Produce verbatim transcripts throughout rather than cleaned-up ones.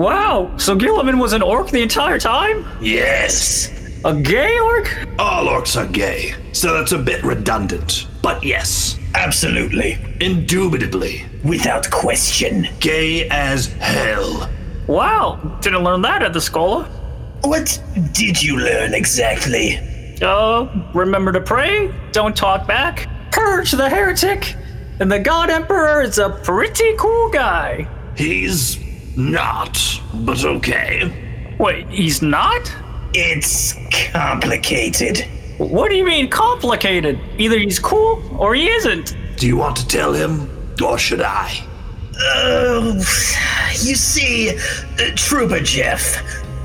Wow, so Gilliman was an orc the entire time? Yes. A gay orc? All orcs are gay, so that's a bit redundant. But yes. Absolutely. Indubitably. Without question. Gay as hell. Wow, didn't learn that at the Skola. What did you learn exactly? Uh, remember to pray, don't talk back, purge the heretic, and the God Emperor is a pretty cool guy. He's not, but okay. Wait, he's not? It's complicated. What do you mean complicated? Either he's cool or he isn't. Do you want to tell him, or should I? Uh, you see, uh, Trooper Jeff,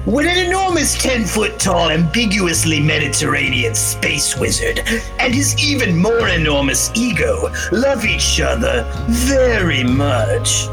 when an enormous ten-foot-tall, ambiguously Mediterranean space wizard and his even more enormous ego love each other very much.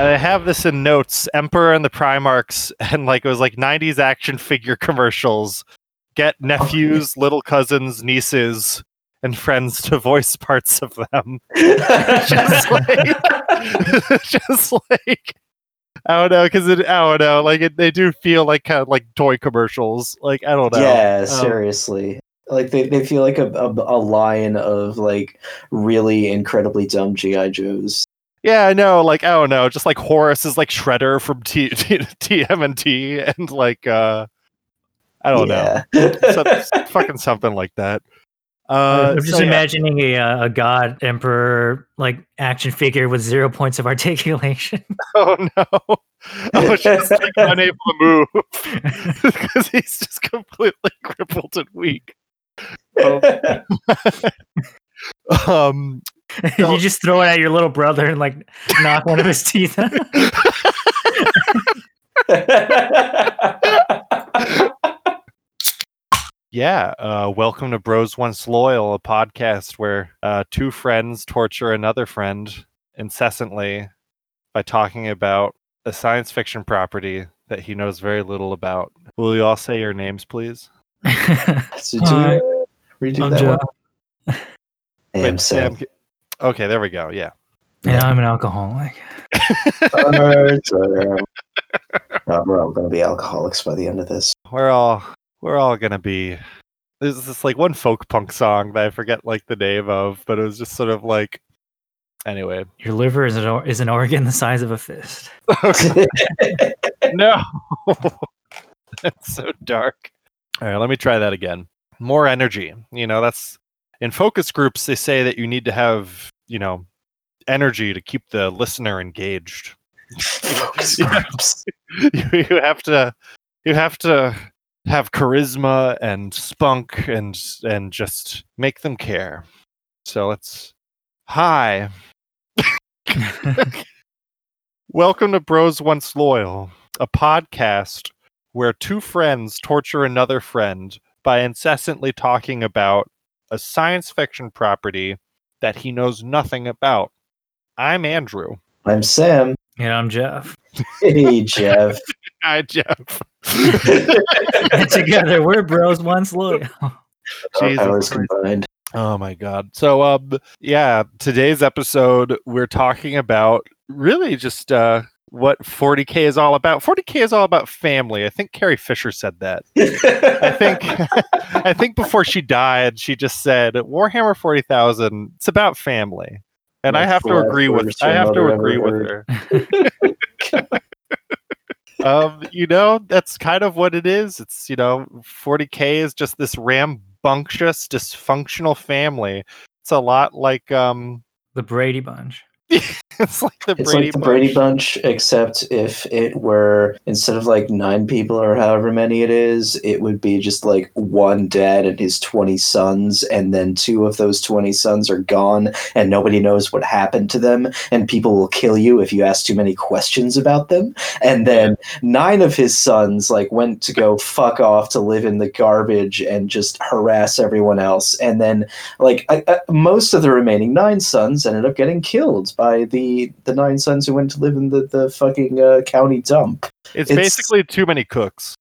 I have this in notes, Emperor and the Primarchs, and like it was like nineties action figure commercials. Get nephews, little cousins, nieces, and friends to voice parts of them. just like, just like, I don't know, because it, I don't know, like it, they do feel like kind of like toy commercials. Like I don't know. Yeah, seriously. Um, like they, they feel like a, a a line of like really incredibly dumb G I Joes. Yeah, I know, like, I don't know, just like Horus is like Shredder from T- T- T M N T, and like, uh, I don't yeah. know, so, fucking something like that. Uh, I'm just so, imagining yeah. a, a God Emperor, like, action figure with zero points of articulation. Oh no, oh, it's just like unable to move, because he's just completely crippled and weak. Oh. um... So, you just throw it at your little brother and like knock one of his teeth out. Yeah, uh, welcome to Bros Once Loyal, a podcast where uh, two friends torture another friend incessantly by talking about a science fiction property that he knows very little about. Will you all say your names, please? so do uh, we redo I'm that Jeff. One? I am Sam. Sam. Okay, there we go. Yeah. Yeah, I'm an alcoholic. No, we're all gonna be alcoholics by the end of this. We're all we're all gonna be. There's this like one folk punk song that I forget like the name of, but it was just sort of like. Anyway, your liver is an or- is an organ the size of a fist. No, that's so dark. All right, let me try that again. More energy. You know, that's. In focus groups, they say that you need to have, you know, energy to keep the listener engaged. Focus groups. You, you have to, you have to have charisma and spunk and and just make them care. So let's. Hi. Welcome to Bros Once Loyal, a podcast where two friends torture another friend by incessantly talking about. A science fiction property that he knows nothing about. I'm Andrew. I'm Sam. And I'm Jeff. Hey, Jeff. Hi, Jeff. And together, we're Bros Once Loyal. Jesus combined. Oh, my God. So, um, yeah, today's episode, we're talking about really just uh, what forty K is all about. forty K is all about family. I think Carrie Fisher said that. I think... I think before she died, she just said Warhammer forty thousand. It's about family, and I have, cool. I, with, I have to agree with. I have to agree with her. um, you know, that's kind of what it is. It's you know, forty K is just this rambunctious, dysfunctional family. It's a lot like um, the Brady Bunch. It's like the it's Brady like the Bunch. Brady Bunch, except if it were, instead of like nine people or however many it is, it would be just like one dad and his twenty sons, and then two of those twenty sons are gone and nobody knows what happened to them, and people will kill you if you ask too many questions about them. And then nine of his sons like went to go fuck off to live in the garbage and just harass everyone else. And then like I, I, most of the remaining nine sons ended up getting killed by the the nine sons who went to live in the, the fucking uh, county dump. It's, it's basically too many cooks.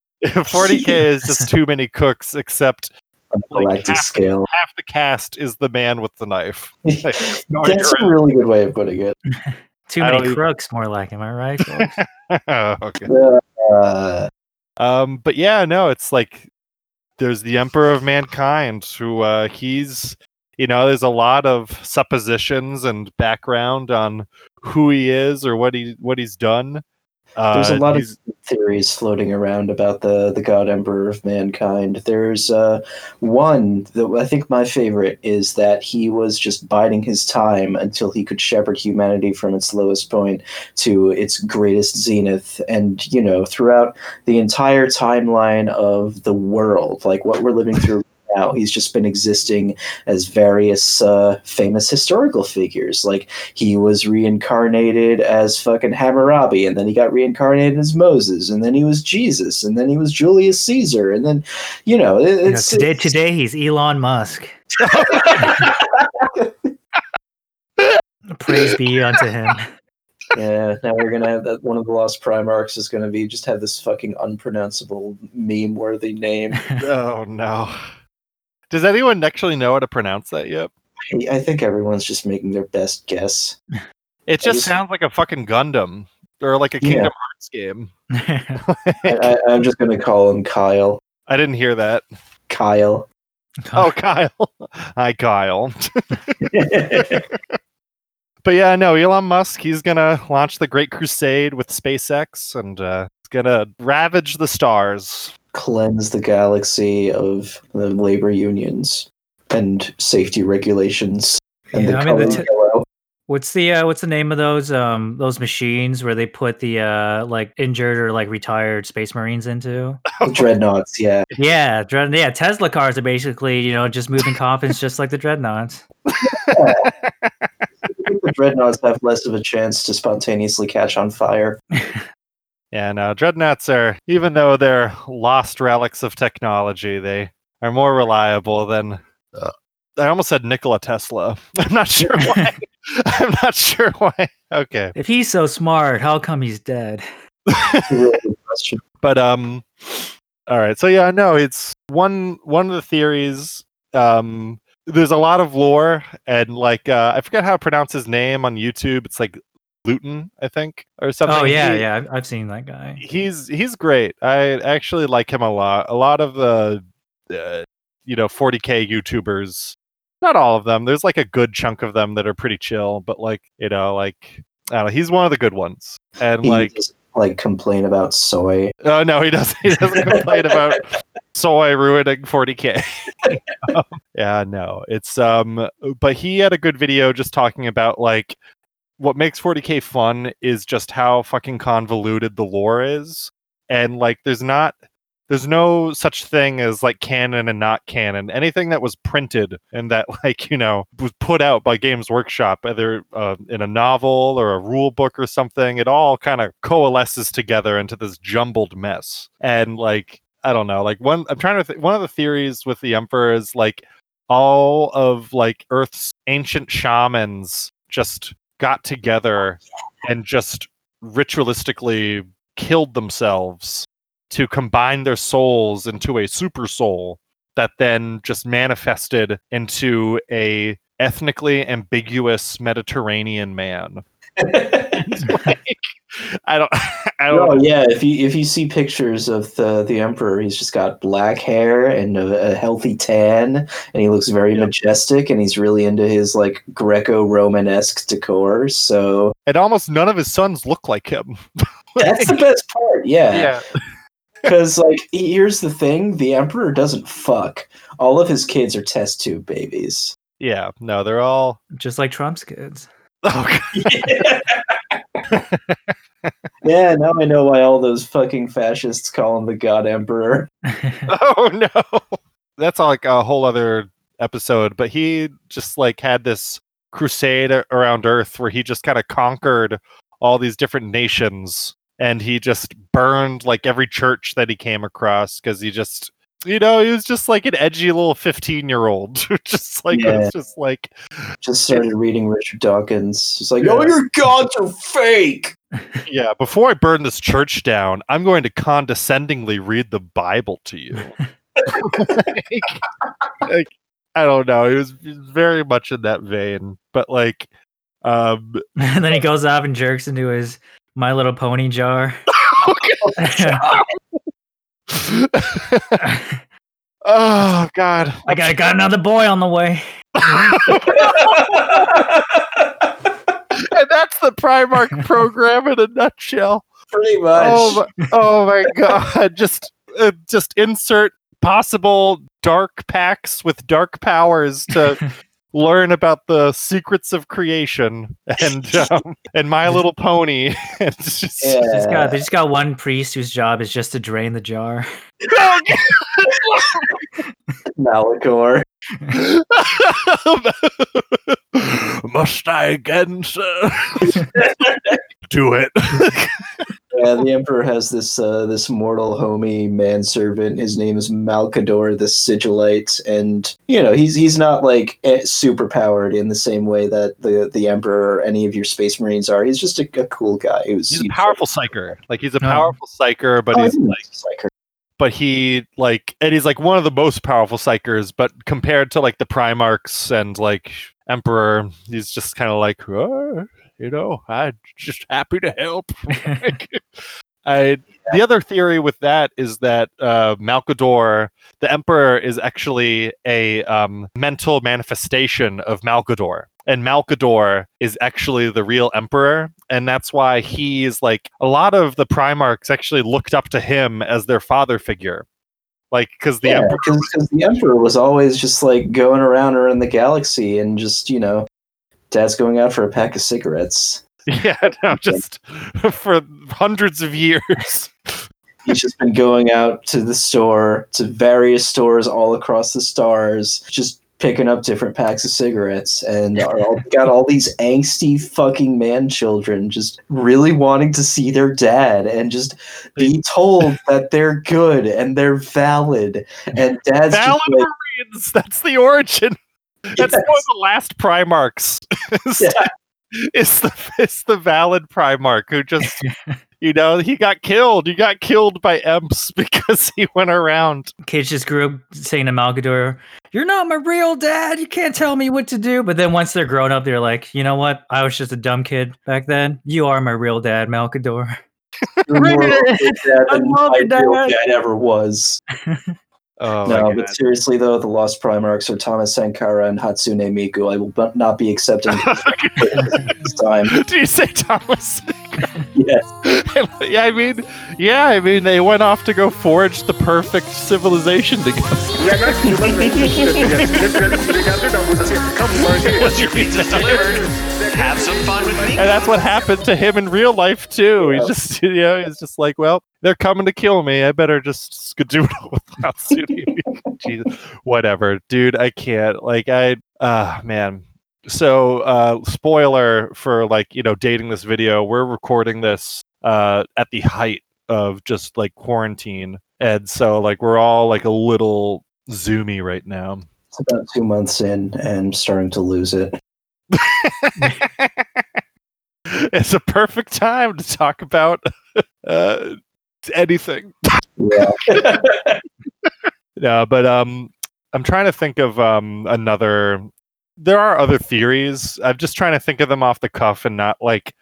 forty K is just too many cooks, except like half, scale. The, half the cast is the man with the knife. Like, no, that's a really good way of putting it. Too I many crooks, even... more like, am I right? Oh, okay. Uh, um, but yeah, no, it's like there's the Emperor of Mankind, who uh, he's, you know, there's a lot of suppositions and background on who he is or what he what he's done. Uh, there's a lot of theories floating around about the, the God Emperor of Mankind. There's uh, one that I think my favorite is that he was just biding his time until he could shepherd humanity from its lowest point to its greatest zenith. And, you know, throughout the entire timeline of the world, like what we're living through now, he's just been existing as various uh, famous historical figures. Like, he was reincarnated as fucking Hammurabi, and then he got reincarnated as Moses, and then he was Jesus, and then he was Julius Caesar, and then, you know, it, it's, you know today, it's... today he's Elon Musk. Praise be unto him. Yeah, now we're going to have that. One of the Lost Primarchs is going to be just have this fucking unpronounceable meme-worthy name. Oh, no. Does anyone actually know how to pronounce that yet? I think everyone's just making their best guess. It just, just sounds like a fucking Gundam or like a Kingdom yeah. Hearts game. I, I, I'm just going to call him Kyle. I didn't hear that. Kyle. Oh, Kyle. Hi, Kyle. But yeah, no, Elon Musk, he's going to launch the Great Crusade with SpaceX, and uh, it's going to ravage the stars. Cleanse the galaxy of the labor unions and safety regulations. And yeah, the I mean, color the t- what's the uh, what's the name of those um those machines where they put the uh like injured or like retired space marines into? The dreadnoughts, yeah, yeah, dread- yeah. Tesla cars are basically, you know, just moving coffins, just like the dreadnoughts. Yeah. The dreadnoughts have less of a chance to spontaneously catch on fire. And uh, dreadnoughts are, even though they're lost relics of technology, they are more reliable than. Uh, I almost said Nikola Tesla. I'm not sure why. I'm not sure why. Okay. If he's so smart, how come he's dead? But um, all right. So yeah, no, it's one one of the theories. Um, there's a lot of lore, and like uh, I forget how to pronounce his name on YouTube. It's like Luton, I think, or something. Oh yeah, he, yeah, I've seen that guy. He's he's great. I actually like him a lot. A lot of the, uh, you know, forty K YouTubers, not all of them. There's like a good chunk of them that are pretty chill, but like, you know, like I don't know. He's one of the good ones, and he like doesn't, like complain about soy. Oh uh, no, he doesn't. He doesn't complain about soy ruining forty K. um, yeah, no, it's um. But he had a good video just talking about like. What makes forty K fun is just how fucking convoluted the lore is. And like, there's not, there's no such thing as like canon and not canon. Anything that was printed and that like, you know, was put out by Games Workshop, either uh, in a novel or a rule book or something, it all kind of coalesces together into this jumbled mess. And like, I don't know, like one, I'm trying to, th- one of the theories with the Emperor is like all of like Earth's ancient shamans just got together and just ritualistically killed themselves to combine their souls into a super soul that then just manifested into a ethnically ambiguous Mediterranean man. Like, I don't. I don't. Oh yeah, if you if you see pictures of the the Emperor, he's just got black hair and a, a healthy tan, and he looks very yeah. majestic, and he's really into his like Greco-Romanesque decor. So, and almost none of his sons look like him. That's the best part. Yeah. Yeah. Because, like, here's the thing: the Emperor doesn't fuck. All of his kids are test tube babies. Yeah. No, they're all just like Trump's kids. Oh, yeah. Yeah, now I know why all those fucking fascists call him the God Emperor. Oh, no. That's like a whole other episode, but he just like had this crusade around Earth where he just kind of conquered all these different nations, and he just burned like every church that he came across because he just, you know, he was just like an edgy little fifteen year old who just like, yeah. was just like, just started reading Richard Dawkins. It's like, yeah. oh, your gods are fake. Yeah. Before I burn this church down, I'm going to condescendingly read the Bible to you. like, like, I don't know. He was very much in that vein, but like, um, and then he goes off and jerks into his My Little Pony jar. Oh God! I got got another boy on the way. And that's the Primarch program in a nutshell. Pretty much. Oh my, oh my God! Just, uh, just insert possible dark packs with dark powers to learn about the secrets of creation and um, and My Little Pony. It's just, yeah. they, just got, they just got one priest whose job is just to drain the jar. Malachor. Must I again, sir? Do it. Yeah, the Emperor has this uh, this mortal homie manservant. His name is Malkador the Sigilite, and you know he's he's not like super powered in the same way that the the Emperor or any of your Space Marines are. He's just a, a cool guy. He was, he's a powerful like, psyker. Like he's a powerful oh. psyker, but oh, he's like psyker. But he like, and he's like one of the most powerful psychers. But compared to like the Primarchs and like Emperor, he's just kind of like, oh, you know, I'm just happy to help. I. The other theory with that is that uh, Malkador, the Emperor, is actually a um, mental manifestation of Malkador. And Malkador is actually the real Emperor. And that's why he is like, a lot of the Primarchs actually looked up to him as their father figure. Like, because the, yeah, Emperor- the Emperor was always just like going around around the galaxy and just, you know, Dad's going out for a pack of cigarettes. Yeah, no, just for hundreds of years. He's just been going out to the store, to various stores all across the stars, just picking up different packs of cigarettes, and are all, got all these angsty fucking man children just really wanting to see their dad and just be told that they're good and they're valid. And Dad's valid just like, Marines, that's the origin. That's yes. one of the last Primarchs. It's, yeah. the, it's, the, it's the valid Primarch who just, you know, he got killed. He got killed by Emps because he went around. Kids just grew up saying to Malkador, "You're not my real dad. You can't tell me what to do." But then once they're grown up, they're like, you know what? I was just a dumb kid back then. You are my real dad, Malkador. You're more dad than my dad. Real dad ever was. Oh, no, but seriously though, the lost Primarchs are Thomas Sankara and Hatsune Miku. I will b- not be accepting this time. Did you say Thomas? Yes. Yeah, I mean, yeah, I mean, they went off to go forge the perfect civilization together. Once your pizza's delivered, have some fun with me. And that's what happened to him in real life too. Yeah. He just, you know, he's just like, well, they're coming to kill me. I better just skadoodle without suiting. Jesus, whatever, dude. I can't. Like, I, ah, uh, man. So, uh, spoiler for like, you know, dating this video, we're recording this uh, at the height of just like quarantine. And so like, we're all like a little zoomy right now. It's about two months in and starting to lose it. It's a perfect time to talk about uh, anything. Yeah. No, but um, I'm trying to think of um, another... There are other theories. I'm just trying to think of them off the cuff and not like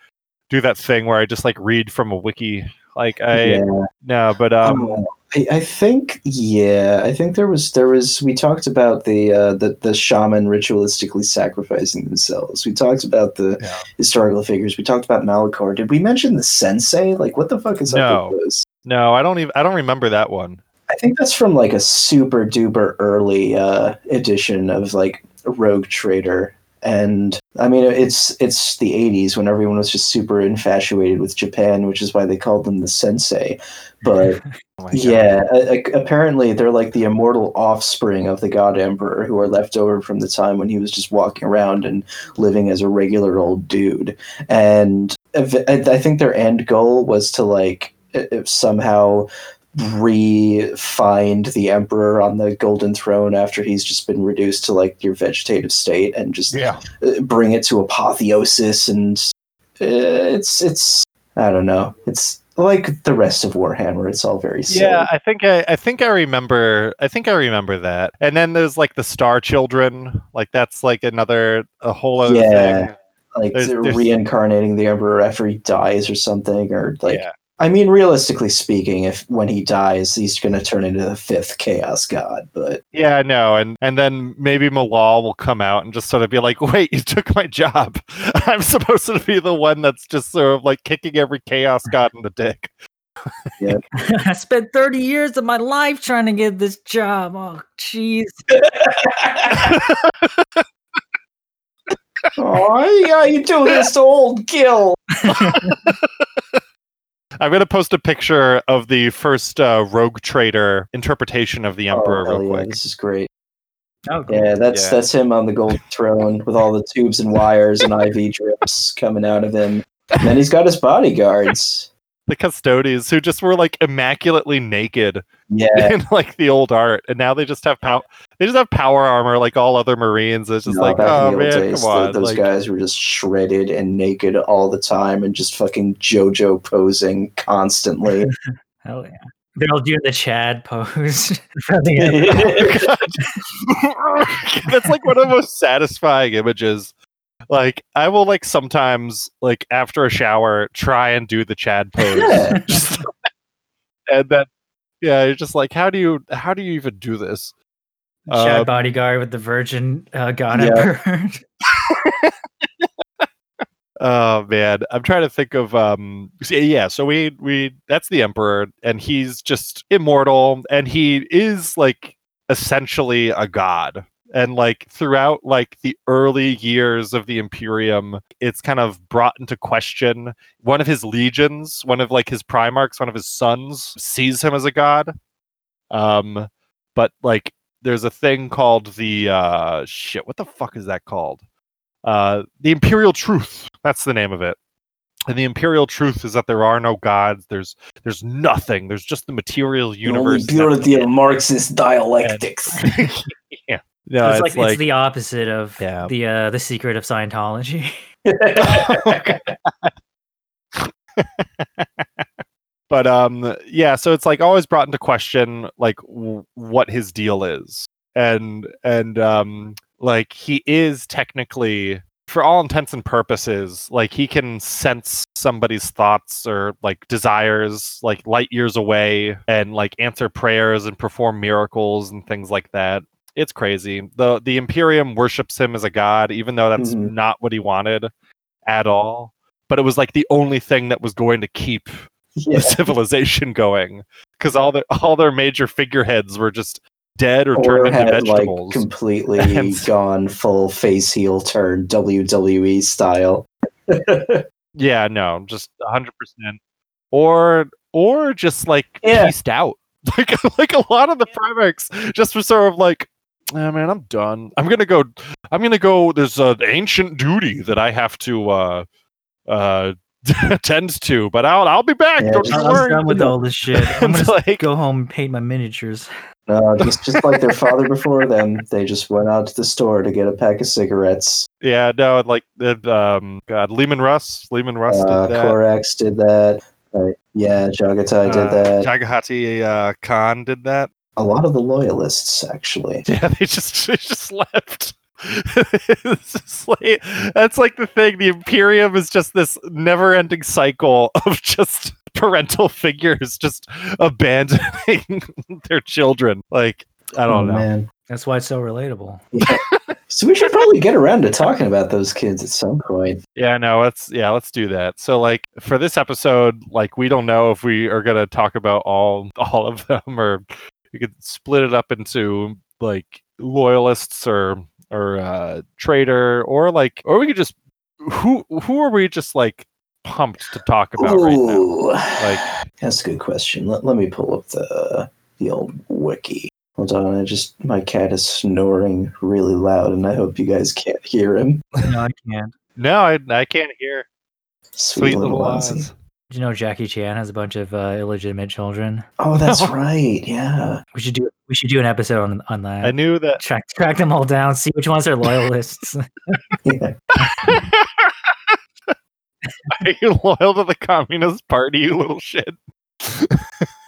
do that thing where I just like read from a wiki. Like I yeah. no, but um, um I, I think yeah, I think there was there was we talked about the uh, the the shaman ritualistically sacrificing themselves. We talked about the yeah. historical figures. We talked about Malachor. Did we mention the Sensei? Like what the fuck is no. up with those? No, I don't even I don't remember that one. I think that's from like a super duper early uh, edition of like Rogue Trader, and I mean, it's it's the eighties when everyone was just super infatuated with Japan, which is why they called them the Sensei. But oh yeah, a, a, apparently they're like the immortal offspring of the God Emperor who are left over from the time when he was just walking around and living as a regular old dude. And I think their end goal was to like somehow re-find the Emperor on the golden throne after he's just been reduced to like your vegetative state, and just yeah. bring it to apotheosis. And it's it's I don't know, it's like the rest of Warhammer, it's all very silly. Yeah, I think I, I think I remember I think I remember that. And then there's like the Star Children, like that's like another a whole other yeah. thing. Like there's, they're there's... reincarnating the Emperor after he dies or something, or like yeah. I mean, realistically speaking, if when he dies, he's going to turn into the fifth Chaos God. But yeah, no, and and then maybe Malal will come out and just sort of be like, "Wait, you took my job. I'm supposed to be the one that's just sort of like kicking every Chaos God in the dick." Yep. I spent thirty years of my life trying to get this job. Oh, jeez. Oh yeah, you do this to old Gil. I'm going to post a picture of the first uh, Rogue Trader interpretation of the Emperor oh, real quick. Yeah, this is great. Oh, cool. Yeah, that's yeah. that's him on the gold throne with all the tubes and wires and I V drips coming out of him. And then he's got his bodyguards. The custodians, who just were like immaculately naked yeah. in like the old art. And now they just have pow- they just have power armor like all other Marines. It's just no, like, oh man, days, come on. Those like, guys were just shredded and naked all the time and just fucking JoJo posing constantly. Hell yeah. They'll do the Chad pose. That's like one of the most satisfying images. Like, I will, like, sometimes, like, after a shower, try and do the Chad pose. Yeah. Just, and then, yeah, you're just like, how do you, how do you even do this? Chad uh, bodyguard with the Virgin uh, God Emperor. Yeah. Oh, man. I'm trying to think of, um, yeah, so we, we, that's the Emperor, and he's just immortal, and he is, like, essentially a god. And like throughout like the early years of the Imperium, it's kind of brought into question. One of his legions, one of like his primarchs, one of his sons sees him as a god. Um, but like there's a thing called the uh, shit. What the fuck is that called? Uh, the Imperial Truth. That's the name of it. And the Imperial Truth is that there are no gods. There's there's nothing. There's just the material universe. The purity of Marxist dialectics. And, yeah. No, it's, it's, like, like, it's the opposite of yeah. the uh, the secret of Scientology. But um, yeah, so it's like always brought into question, like w- what his deal is, and and um, like he is technically, for all intents and purposes, like he can sense somebody's thoughts or like desires, like light years away, and like answer prayers and perform miracles and things like that. It's crazy. The The Imperium worships him as a god, even though that's mm-hmm. not what he wanted at all. But it was like the only thing that was going to keep yeah. the civilization going. Because all, the, all their major figureheads were just dead or, or turned had, into vegetables. Like, completely and... gone full face heel turn, W W E style. Yeah, no, just one hundred percent. Or, or just like yeah. pieced out. Like, like a lot of the yeah. primarchs just were sort of like, oh, man, I'm done. I'm gonna go. I'm gonna go. There's an ancient duty that I have to uh, uh, attend to, but I'll I'll be back. Yeah, Don't just, I'm worry. done with all this shit. I'm gonna like, go home and paint my miniatures. No, just just like their father before them, they just went out to the store to get a pack of cigarettes. Yeah, no, like um, God, Lehman Russ, Lehman Russ uh, did that. Corax did that. Uh, yeah, Jagatai uh, did that. Jagahati uh, Khan did that. A lot of the loyalists, actually. Yeah, they just they just left. It's just like, that's like the thing. The Imperium is just this never-ending cycle of just parental figures just abandoning their children. Like, I don't oh, know. Man. That's why it's so relatable. Yeah. So we should probably get around to talking about those kids at some point. Yeah, no, let's yeah, let's do that. So like for this episode, like we don't know if we are gonna talk about all all of them, or we could split it up into like loyalists or or uh, Trader, or like, or we could just who who are we just like pumped to talk about Ooh, right now? Like, that's a good question. Let let me pull up the the old wiki. Hold on, I just my cat is snoring really loud, and I hope you guys can't hear him. No, I can't. No, I I can't hear. Sweet, Sweet little eyes. Did you know Jackie Chan has a bunch of uh, illegitimate children? Oh, that's right. Yeah, we should do we should do an episode on on that. I knew that. Track track them all down. See which ones are loyalists. Are you loyal to the Communist Party, you little shit?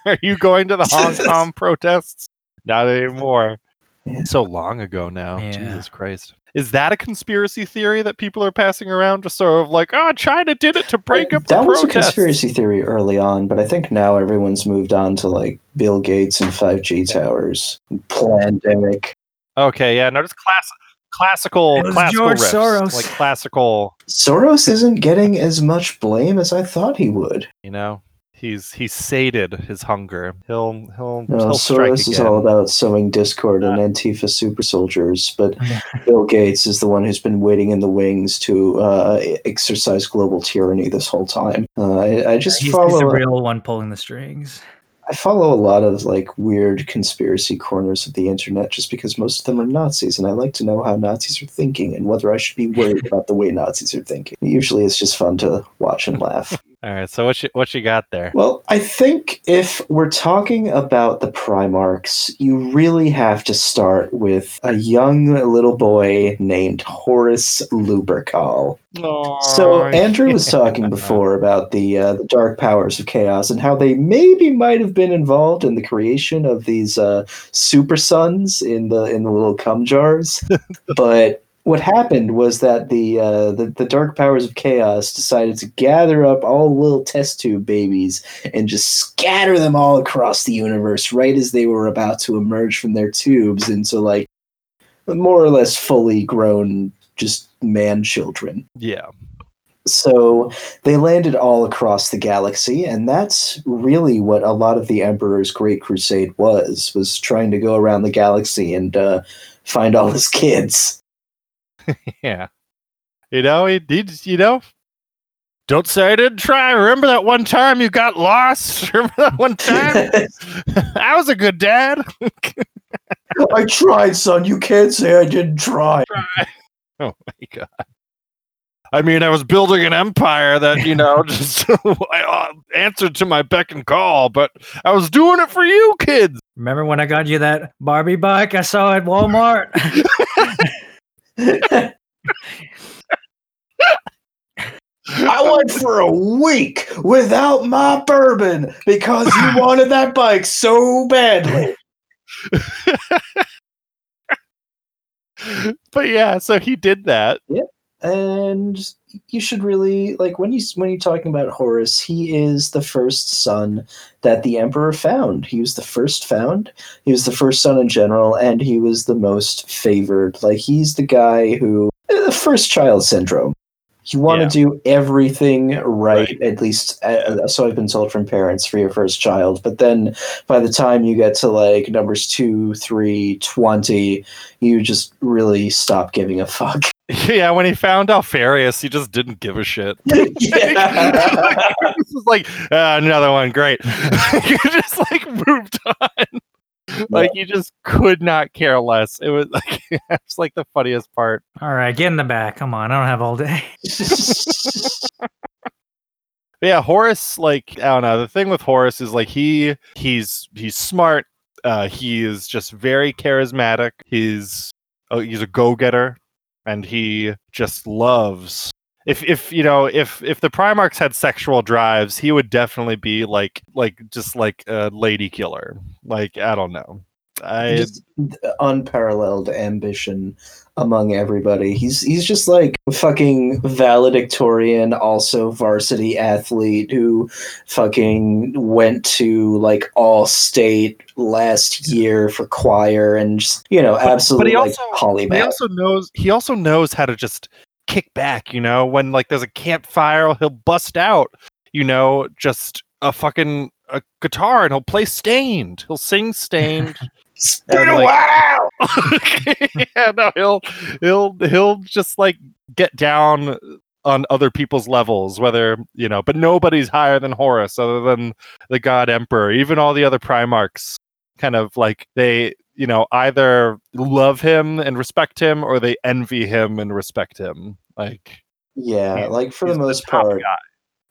Are you going to the Hong Kong protests? Not anymore. Yeah. So long ago now. Yeah. Jesus Christ. Is that a conspiracy theory that people are passing around? Just sort of like, oh, China did it to break up the protests. That was a conspiracy theory early on, but I think now everyone's moved on to like Bill Gates and five G towers, pandemic. Okay, yeah, no, just class, classical, classical George riffs, Soros. Like classical. Soros isn't getting as much blame as I thought he would. You know, he's he's sated his hunger. He'll he'll. No, he'll Soros strike is all about sowing discord yeah. and Antifa super soldiers, but Bill Gates is the one who's been waiting in the wings to uh, exercise global tyranny this whole time. Uh, I, I just he's, follow. He's the real one pulling the strings. I follow a lot of like weird conspiracy corners of the internet just because most of them are Nazis, and I like to know how Nazis are thinking and whether I should be worried about the way Nazis are thinking. Usually, it's just fun to watch and laugh. All right, so what you, what you got there? Well, I think if we're talking about the Primarchs, you really have to start with a young little boy named Horus Lupercal. Aww. So Andrew was talking before about the uh, the dark powers of chaos and how they maybe might have been involved in the creation of these uh, super suns in the in the little cum jars, but. What happened was that the, uh, the the dark powers of chaos decided to gather up all the little test tube babies and just scatter them all across the universe right as they were about to emerge from their tubes into like more or less fully grown just man children. Yeah. So they landed all across the galaxy, and that's really what a lot of the Emperor's Great Crusade was, was trying to go around the galaxy and uh, find all his kids. Yeah, you know, he did. You know, don't say I didn't try. Remember that one time you got lost? Remember that one time? I was a good dad. I tried, son. You can't say I didn't try. try. Oh my god! I mean, I was building an empire that you know just answered to my beck and call, but I was doing it for you kids. Remember when I got you that Barbie bike I saw at Walmart? I went for a week without my bourbon because you wanted that bike so badly. But yeah, so he did that. Yeah. And you should really like when you when you're talking about Horus, he is the first son that the Emperor found. He was the first found. He was the first son in general, and he was the most favored. Like he's the guy who the first child syndrome. You want yeah. to do everything right, right. at least uh, so I've been told from parents for your first child. But then by the time you get to like numbers two, three, twenty, you just really stop giving a fuck. Yeah, when he found Alfarius, he just didn't give a shit. Yeah. He was like, uh, another one, great. He just like moved on. Like you just could not care less. It was like it's like the funniest part. All right, get in the back. Come on, I don't have all day. Yeah, Horus. Like I don't know. The thing with Horus is like he he's he's smart. Uh, he is just very charismatic. He's oh, he's a go-getter, and he just loves. If if you know if if the Primarchs had sexual drives, he would definitely be like like just like a lady killer. Like I don't know, I just unparalleled ambition among everybody. He's he's just like a fucking valedictorian, also varsity athlete who fucking went to like all state last year for choir and just, you know absolutely like polymath. He also knows he also knows how to just. Kick back, you know, when like there's a campfire, he'll bust out, you know, just a fucking a guitar and he'll play Stained. He'll sing Stained. It's been a while. Yeah, no, he'll he'll he'll just like get down on other people's levels, whether you know, but nobody's higher than Horus other than the God Emperor. Even all the other Primarchs kind of like they, you know, either love him and respect him or they envy him and respect him. Like yeah, he, like for the most the part guy.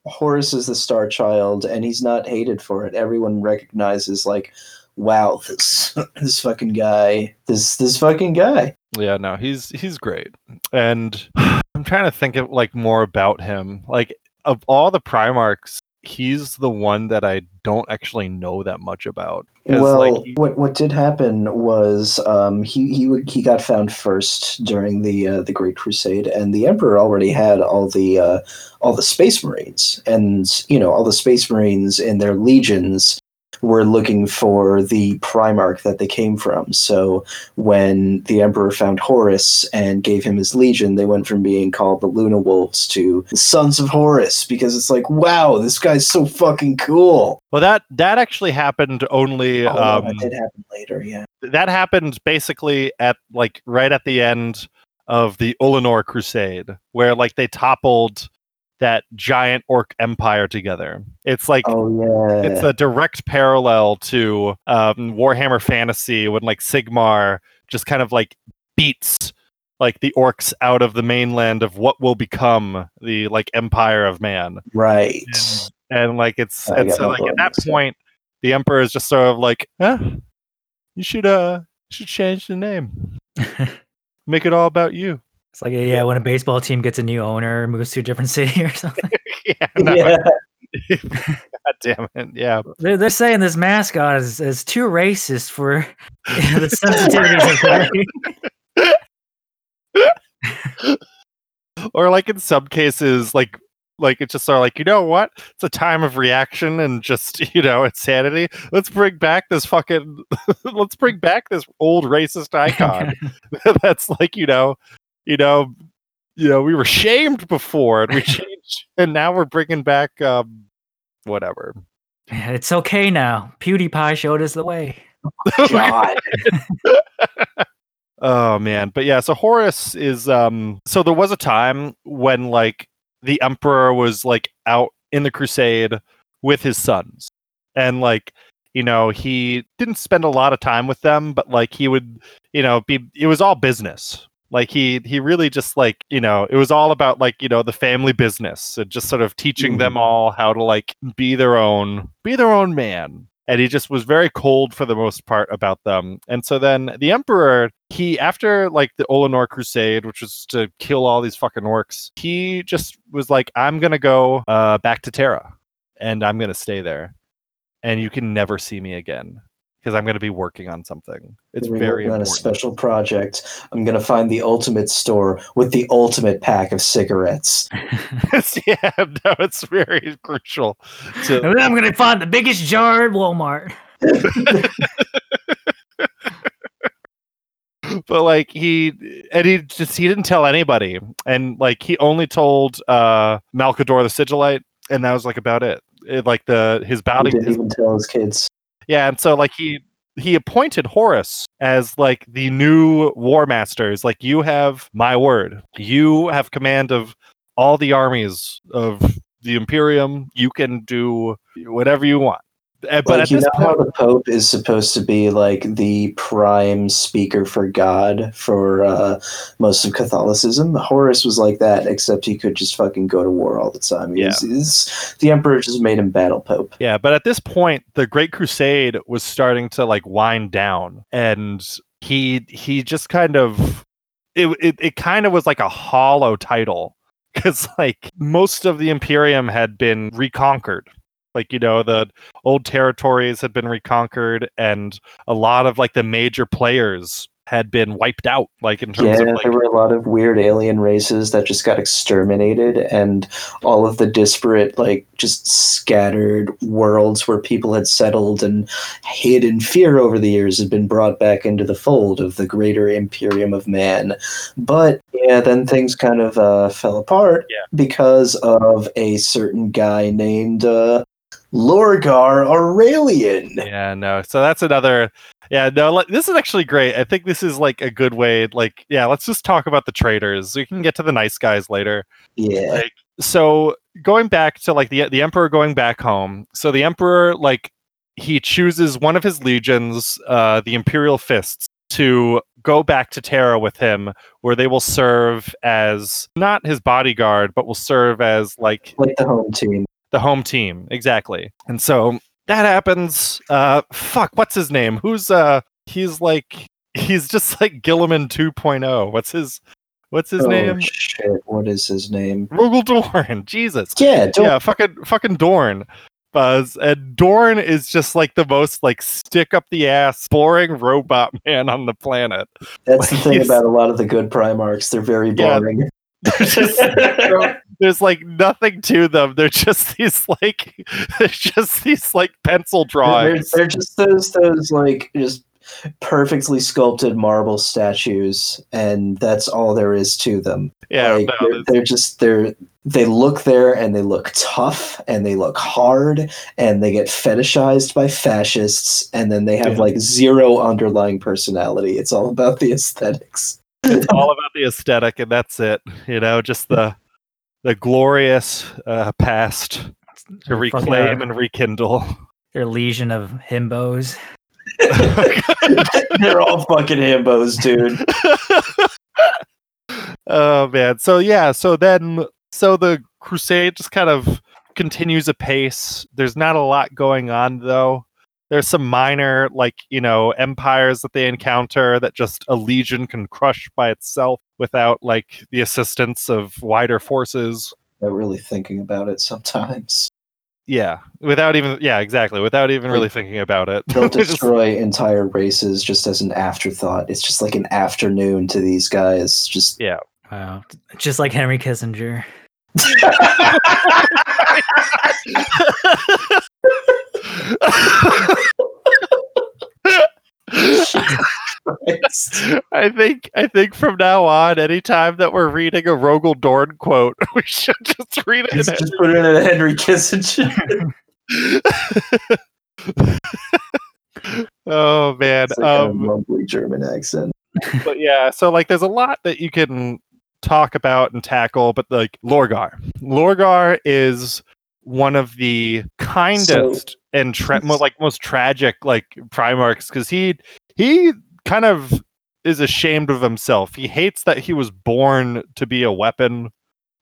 Horus is the star child and he's not hated for it. Everyone recognizes like, wow, this this fucking guy, this this fucking guy. Yeah, no, he's he's great. And I'm trying to think of like more about him. Like of all the Primarchs, he's the one that I don't actually know that much about. Well, like, he... what what did happen was um, he he he got found first during the uh, the Great Crusade, and the Emperor already had all the uh, all the Space Marines, and you know all the Space Marines in their legions were looking for the Primarch that they came from. So when the Emperor found Horus and gave him his legion, they went from being called the Luna Wolves to the Sons of Horus, because it's like, wow, this guy's so fucking cool. Well, that that actually happened only... Oh, um, no, that did happen later, yeah. That happened basically at like right at the end of the Ulanor Crusade, where like they toppled that giant orc empire together. It's like, oh, yeah. It's a direct parallel to um, Warhammer Fantasy when like Sigmar just kind of like beats like the orcs out of the mainland of what will become the like empire of man. Right. And, and like, it's, and so like at that point, the Emperor is just sort of like, eh, you should, uh, you should change the name. Make it all about you. It's like, yeah, when a baseball team gets a new owner, moves to a different city or something. Yeah, no. Yeah. God damn it, yeah. They're, they're saying this mascot is, is too racist for you know, the sensitivities of play. Or like in some cases, like, like it's just sort of like, you know what? It's a time of reaction and just, you know, insanity. Let's bring back this fucking, let's bring back this old racist icon. That's like, you know, You know, you know, we were shamed before, and we changed, and now we're bringing back um, whatever. It's okay now. PewDiePie showed us the way. Oh, God. Oh man, but yeah. So Horus is. Um, so there was a time when, like, the Emperor was like out in the Crusade with his sons, and like, you know, he didn't spend a lot of time with them, but like, he would, you know, be. It was all business. Like he, he really just like, you know, it was all about like, you know, the family business and just sort of teaching mm-hmm. them all how to like be their own, be their own man. And he just was very cold for the most part about them. And so then the Emperor, he, after like the Ulanor Crusade, which was to kill all these fucking orcs, he just was like, I'm going to go uh, back to Terra and I'm going to stay there and you can never see me again. Because I'm going to be working on something. It's We're very important. On a special project. I'm going to find the ultimate store with the ultimate pack of cigarettes. Yeah, no, it's very crucial. To- and then I'm going to find the biggest jar at Walmart. But like he, and he just he didn't tell anybody, and like he only told uh, Malkador the Sigilite, and that was like about it. it like the his body he didn't even tell his kids. Yeah, and so like he he appointed Horus as like the new war master. He's like, you have my word. You have command of all the armies of the Imperium. You can do whatever you want. But like, at you this know point, how the Pope is supposed to be like the prime speaker for God for uh, most of Catholicism? Horus was like that, except he could just fucking go to war all the time. He yeah. was, was, the Emperor just made him battle Pope. Yeah, but at this point, the Great Crusade was starting to like wind down, and he he just kind of it it, it kind of was like a hollow title because like most of the Imperium had been reconquered. Like, you know, the old territories had been reconquered and a lot of like the major players had been wiped out. Like in terms yeah, of like, there were a lot of weird alien races that just got exterminated and all of the disparate, like just scattered worlds where people had settled and hid in fear over the years had been brought back into the fold of the greater Imperium of man. But yeah, then things kind of uh, fell apart yeah. because of a certain guy named... Uh, Lorgar Aurelian. Yeah, no. So that's another. Yeah, no. This is actually great. I think this is like a good way. Like, yeah, let's just talk about the traitors. We can get to the nice guys later. Yeah. Like, so going back to like the the emperor going back home. So the emperor, like, he chooses one of his legions, uh, the Imperial Fists, to go back to Terra with him, where they will serve as not his bodyguard, but will serve as like like the home team. The home team, exactly. And so that happens. Uh, fuck, what's his name? Who's uh? He's like he's just like Gilliman two point oh. What's his What's his oh, name? Shit, what is his name? Rugel Dorn. Jesus. Yeah. Dorn. Yeah. Fucking fucking Dorn. Buzz and Dorn is just like the most like stick up the ass boring robot man on the planet. That's like, the thing about a lot of the good Primarchs, they're very boring. Yeah, they're just, they're, there's like nothing to them. They're just these like they're just these like pencil drawings. They're, they're just those those like just perfectly sculpted marble statues, and that's all there is to them. Yeah, like, no, they're, they're just they're they look there and they look tough and they look hard and they get fetishized by fascists, and then they have yeah. like zero underlying personality. It's all about the aesthetics. It's all about the aesthetic, and that's it. You know, just the the glorious uh, past to reclaim and rekindle. Their legion of himbos. They're all fucking himbos, dude. Oh man. So yeah, so then so the crusade just kind of continues apace. There's not a lot going on though. There's some minor, like, you know, empires that they encounter that just a legion can crush by itself without like the assistance of wider forces. I'm really thinking about it sometimes. Yeah, without even, yeah, exactly. Without even really thinking about it. They'll destroy just, entire races just as an afterthought. It's just like an afternoon to these guys. Just yeah, wow. Just like Henry Kissinger. I think I think from now on, anytime that we're reading a Rogel Dorn quote, we should just read it. Just, just put it in Henry Kissinger. Oh man, it's like um, a lovely German accent. But yeah, so like, there's a lot that you can talk about and tackle, but like Lorgar, Lorgar is one of the kindest so, and tra- mo- like most tragic like Primarchs, because he he. kind of is ashamed of himself. He hates that he was born to be a weapon.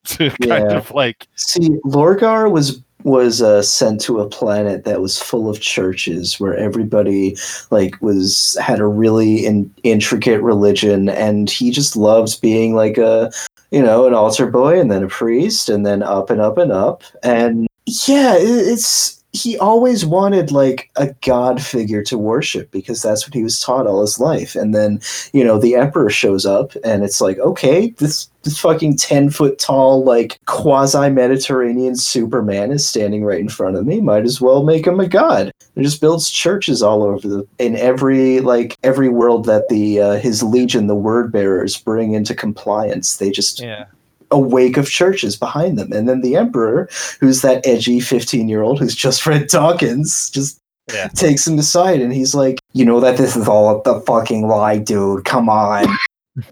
To yeah. kind of like see, Lorgar was was uh, sent to a planet that was full of churches where everybody like was had a really in- intricate religion, and he just loves being like a you know an altar boy and then a priest and then up and up and up and yeah, it, it's. He always wanted like a god figure to worship because that's what he was taught all his life. And then, you know, the emperor shows up and it's like, okay, this, this fucking ten foot tall, like quasi Mediterranean Superman is standing right in front of me. Might as well make him a god. And just builds churches all over the, in every, like every world that the, uh, his legion, the Word Bearers, bring into compliance. They just, yeah. a wake of churches behind them. And then the emperor, who's that edgy fifteen year old who's just read Dawkins, just yeah. takes him aside, and he's like, you know that this is all the fucking lie, dude, come on.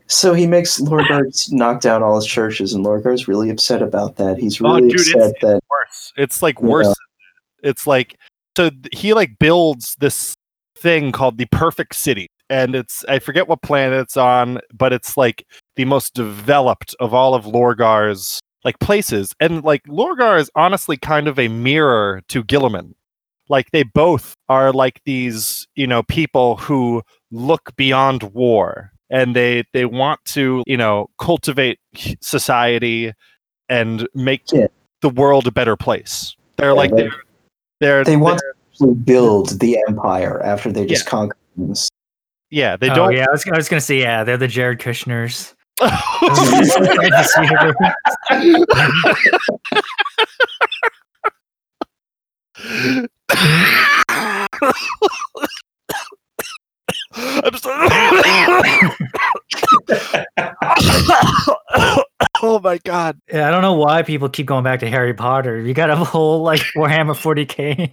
So he makes Lorgar knock down all his churches, and Lorgar's really upset about that. He's really oh, dude, upset it's, that it's worse. It's like worse. Know. It's like, so he like builds this thing called the Perfect City, and it's, I forget what planet it's on, but it's like the most developed of all of Lorgar's like places. And like Lorgar is honestly kind of a mirror to Gilliman. Like they both are like these, you know, people who look beyond war, and they, they want to, you know, cultivate society and make yeah. the world a better place. They're yeah, like, they, they're, they're, they want they're, to build the empire after they just yeah. conquer things. Yeah, they oh, don't. Yeah, I was, I was going to say, yeah, they're the Jared Kushners. I'm sorry. Oh my God. Yeah, I don't know why people keep going back to Harry Potter. You got a whole like Warhammer forty K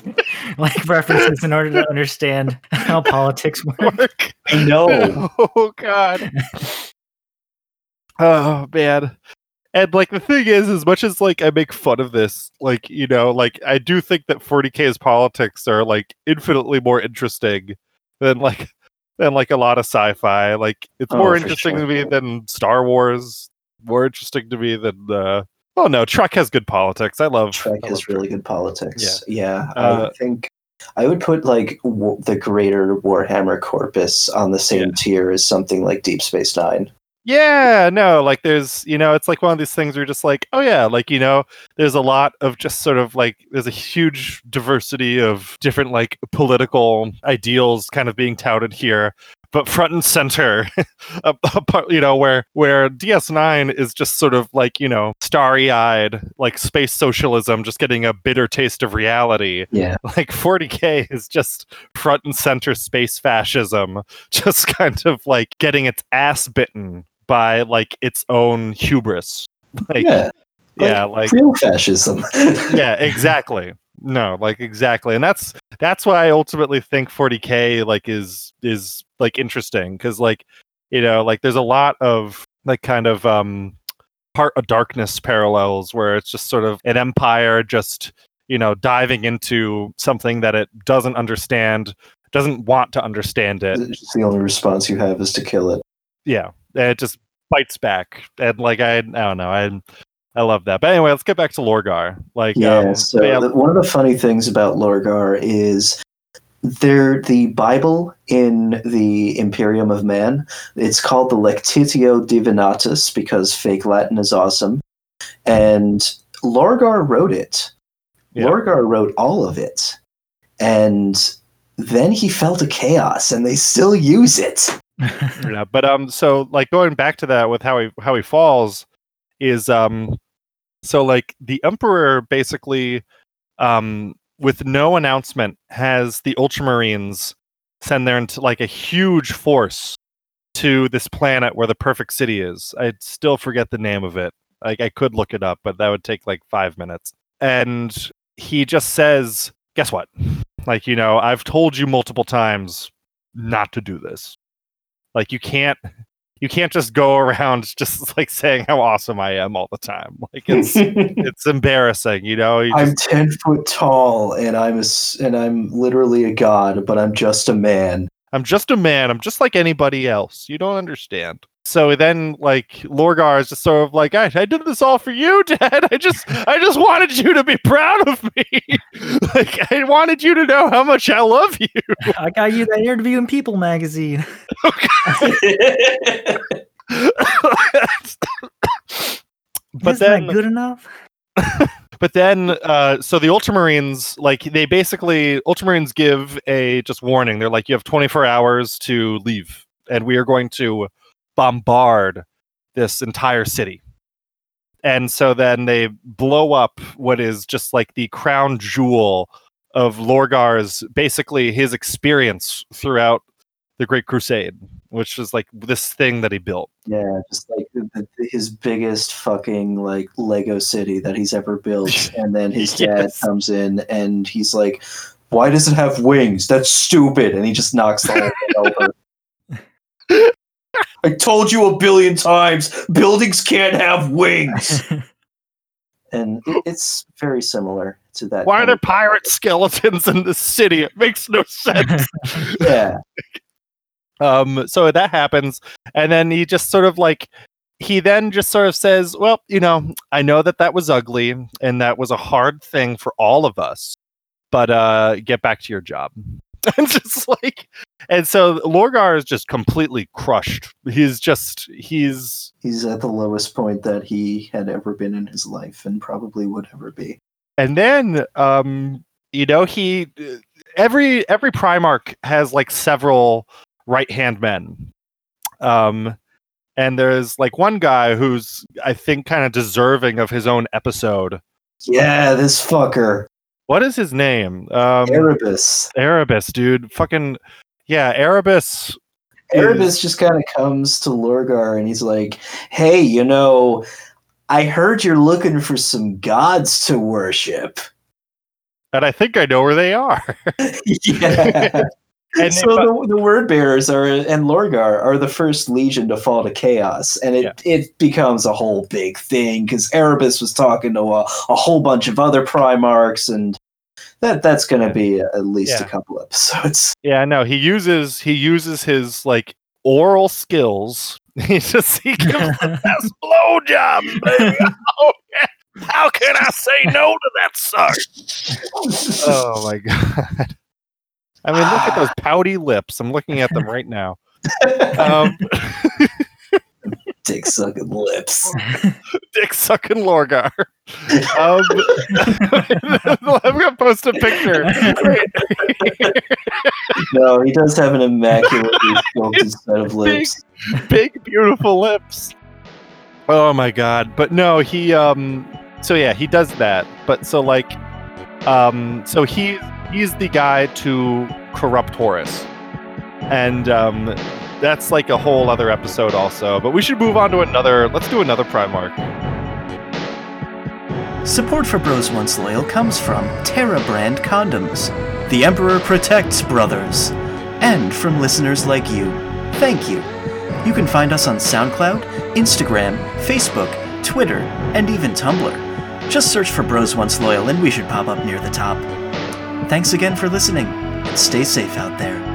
like references in order to understand how politics work. I know. Oh God. Oh man. And like the thing is, as much as like I make fun of this, like, you know, like I do think that forty K's politics are like infinitely more interesting than like than like a lot of sci-fi. Like it's oh, more interesting sure. to me than Star Wars. More interesting to me than uh oh no, Trek has good politics. I love Trek has really Trek. good politics. Yeah, yeah uh, I think I would put like w- the greater Warhammer corpus on the same yeah. tier as something like Deep Space Nine. Yeah, no, like there's, you know, it's like one of these things where you're just like, oh yeah, like, you know, there's a lot of just sort of like, there's a huge diversity of different like political ideals kind of being touted here, but front and center, a, a part, you know, where, where D S nine is just sort of like, you know, starry-eyed, like space socialism, just getting a bitter taste of reality. Yeah. Like forty K is just front and center space fascism, just kind of like getting its ass bitten by like its own hubris. Like, yeah. Like, yeah, like real fascism. Yeah, exactly. No, like exactly. And that's that's why I ultimately think forty K like is is like interesting, cuz like, you know, like there's a lot of like kind of um Heart of Darkness parallels where it's just sort of an empire just, you know, diving into something that it doesn't understand, doesn't want to understand it. It's the only response you have is to kill it. Yeah. And it just bites back, and like I, I don't know, I I love that. But anyway, let's get back to Lorgar. Like, yeah. Um, so yeah. The, one of the funny things about Lorgar is they're the Bible in the Imperium of Man. It's called the Lectitio Divinatus because fake Latin is awesome, and Lorgar wrote it. Yeah. Lorgar wrote all of it, and then he fell to chaos, and they still use it. Yeah, but um, so like going back to that with how he how he falls is um, so like the Emperor basically um, with no announcement has the Ultramarines send their into like a huge force to this planet where the perfect city is. I still forget the name of it. Like I could look it up, but that would take like five minutes. And he just says, "Guess what? Like you know, I've told you multiple times not to do this." Like you can't, you can't just go around just like saying how awesome I am all the time. Like it's it's embarrassing, you know. You I'm just, ten foot tall, and I'm a, and I'm literally a god, but I'm just a man. I'm just a man. I'm just like anybody else. You don't understand. So then, like Lorgar is just sort of like, I, I did this all for you, Dad. I just, I just wanted you to be proud of me. Like I wanted you to know how much I love you. I got you that interview in People magazine. Okay. But Isn't then, that good enough. But then, uh, so the Ultramarines, like, they basically, Ultramarines give a just warning. They're like, you have twenty-four hours to leave, and we are going to bombard this entire city. And so then they blow up what is just like the crown jewel of Lorgar's, basically his experience throughout the Great Crusade, which is like this thing that he built. Yeah, just like the, his biggest fucking like Lego city that he's ever built. And then his dad yes. comes in and he's like, "Why does it have wings? That's stupid." And he just knocks the whole thing over. "I told you a billion times, buildings can't have wings." And it's very similar to that. Why are there pirate skeletons in the city? It makes no sense. Yeah. Um, so that happens. And then he just sort of like, he then just sort of says, "Well, you know, I know that that was ugly and that was a hard thing for all of us, but uh, get back to your job." And just like, and so Lorgar is just completely crushed. He's just, he's... He's at the lowest point that he had ever been in his life and probably would ever be. And then, um, you know, he, every, every Primarch has like several right-hand men. Um, and there's like one guy who's, I think, kind of deserving of his own episode. Yeah, this fucker. What is his name? Um, Erebus. Erebus, dude. Fucking, yeah, Erebus. Erebus is... just kind of comes to Lorgar and he's like, "Hey, you know, I heard you're looking for some gods to worship. And I think I know where they are. Yeah. And so I, the, the Word Bearers are and Lorgar are the first legion to fall to chaos, and it, yeah. it becomes a whole big thing because Erebus was talking to a, a whole bunch of other Primarchs, and that that's going to be at least yeah. a couple episodes. Yeah, no, he uses he uses his like oral skills. He just he gives the best blowjob, baby. Oh, yeah. How can I say no to that suck? Oh my god. I mean, look at those pouty lips. I'm looking at them right now. Um, Dick sucking lips. Dick sucking Lorgar. Um, I'm going to post a picture. No, he does have an immaculately sculpted set of lips. Big, big, beautiful lips. Oh my god. But no, he, um, so yeah, he does that. But so, like, um, so he. He's the guy to corrupt Horus. And um, that's like a whole other episode also. But we should move on to another. Let's do another Primarch. Support for Bros Once Loyal comes from Terra Brand Condoms. The Emperor protects, brothers. And from listeners like you. Thank you. You can find us on SoundCloud, Instagram, Facebook, Twitter, and even Tumblr. Just search for Bros Once Loyal and we should pop up near the top. Thanks again for listening, and stay safe out there.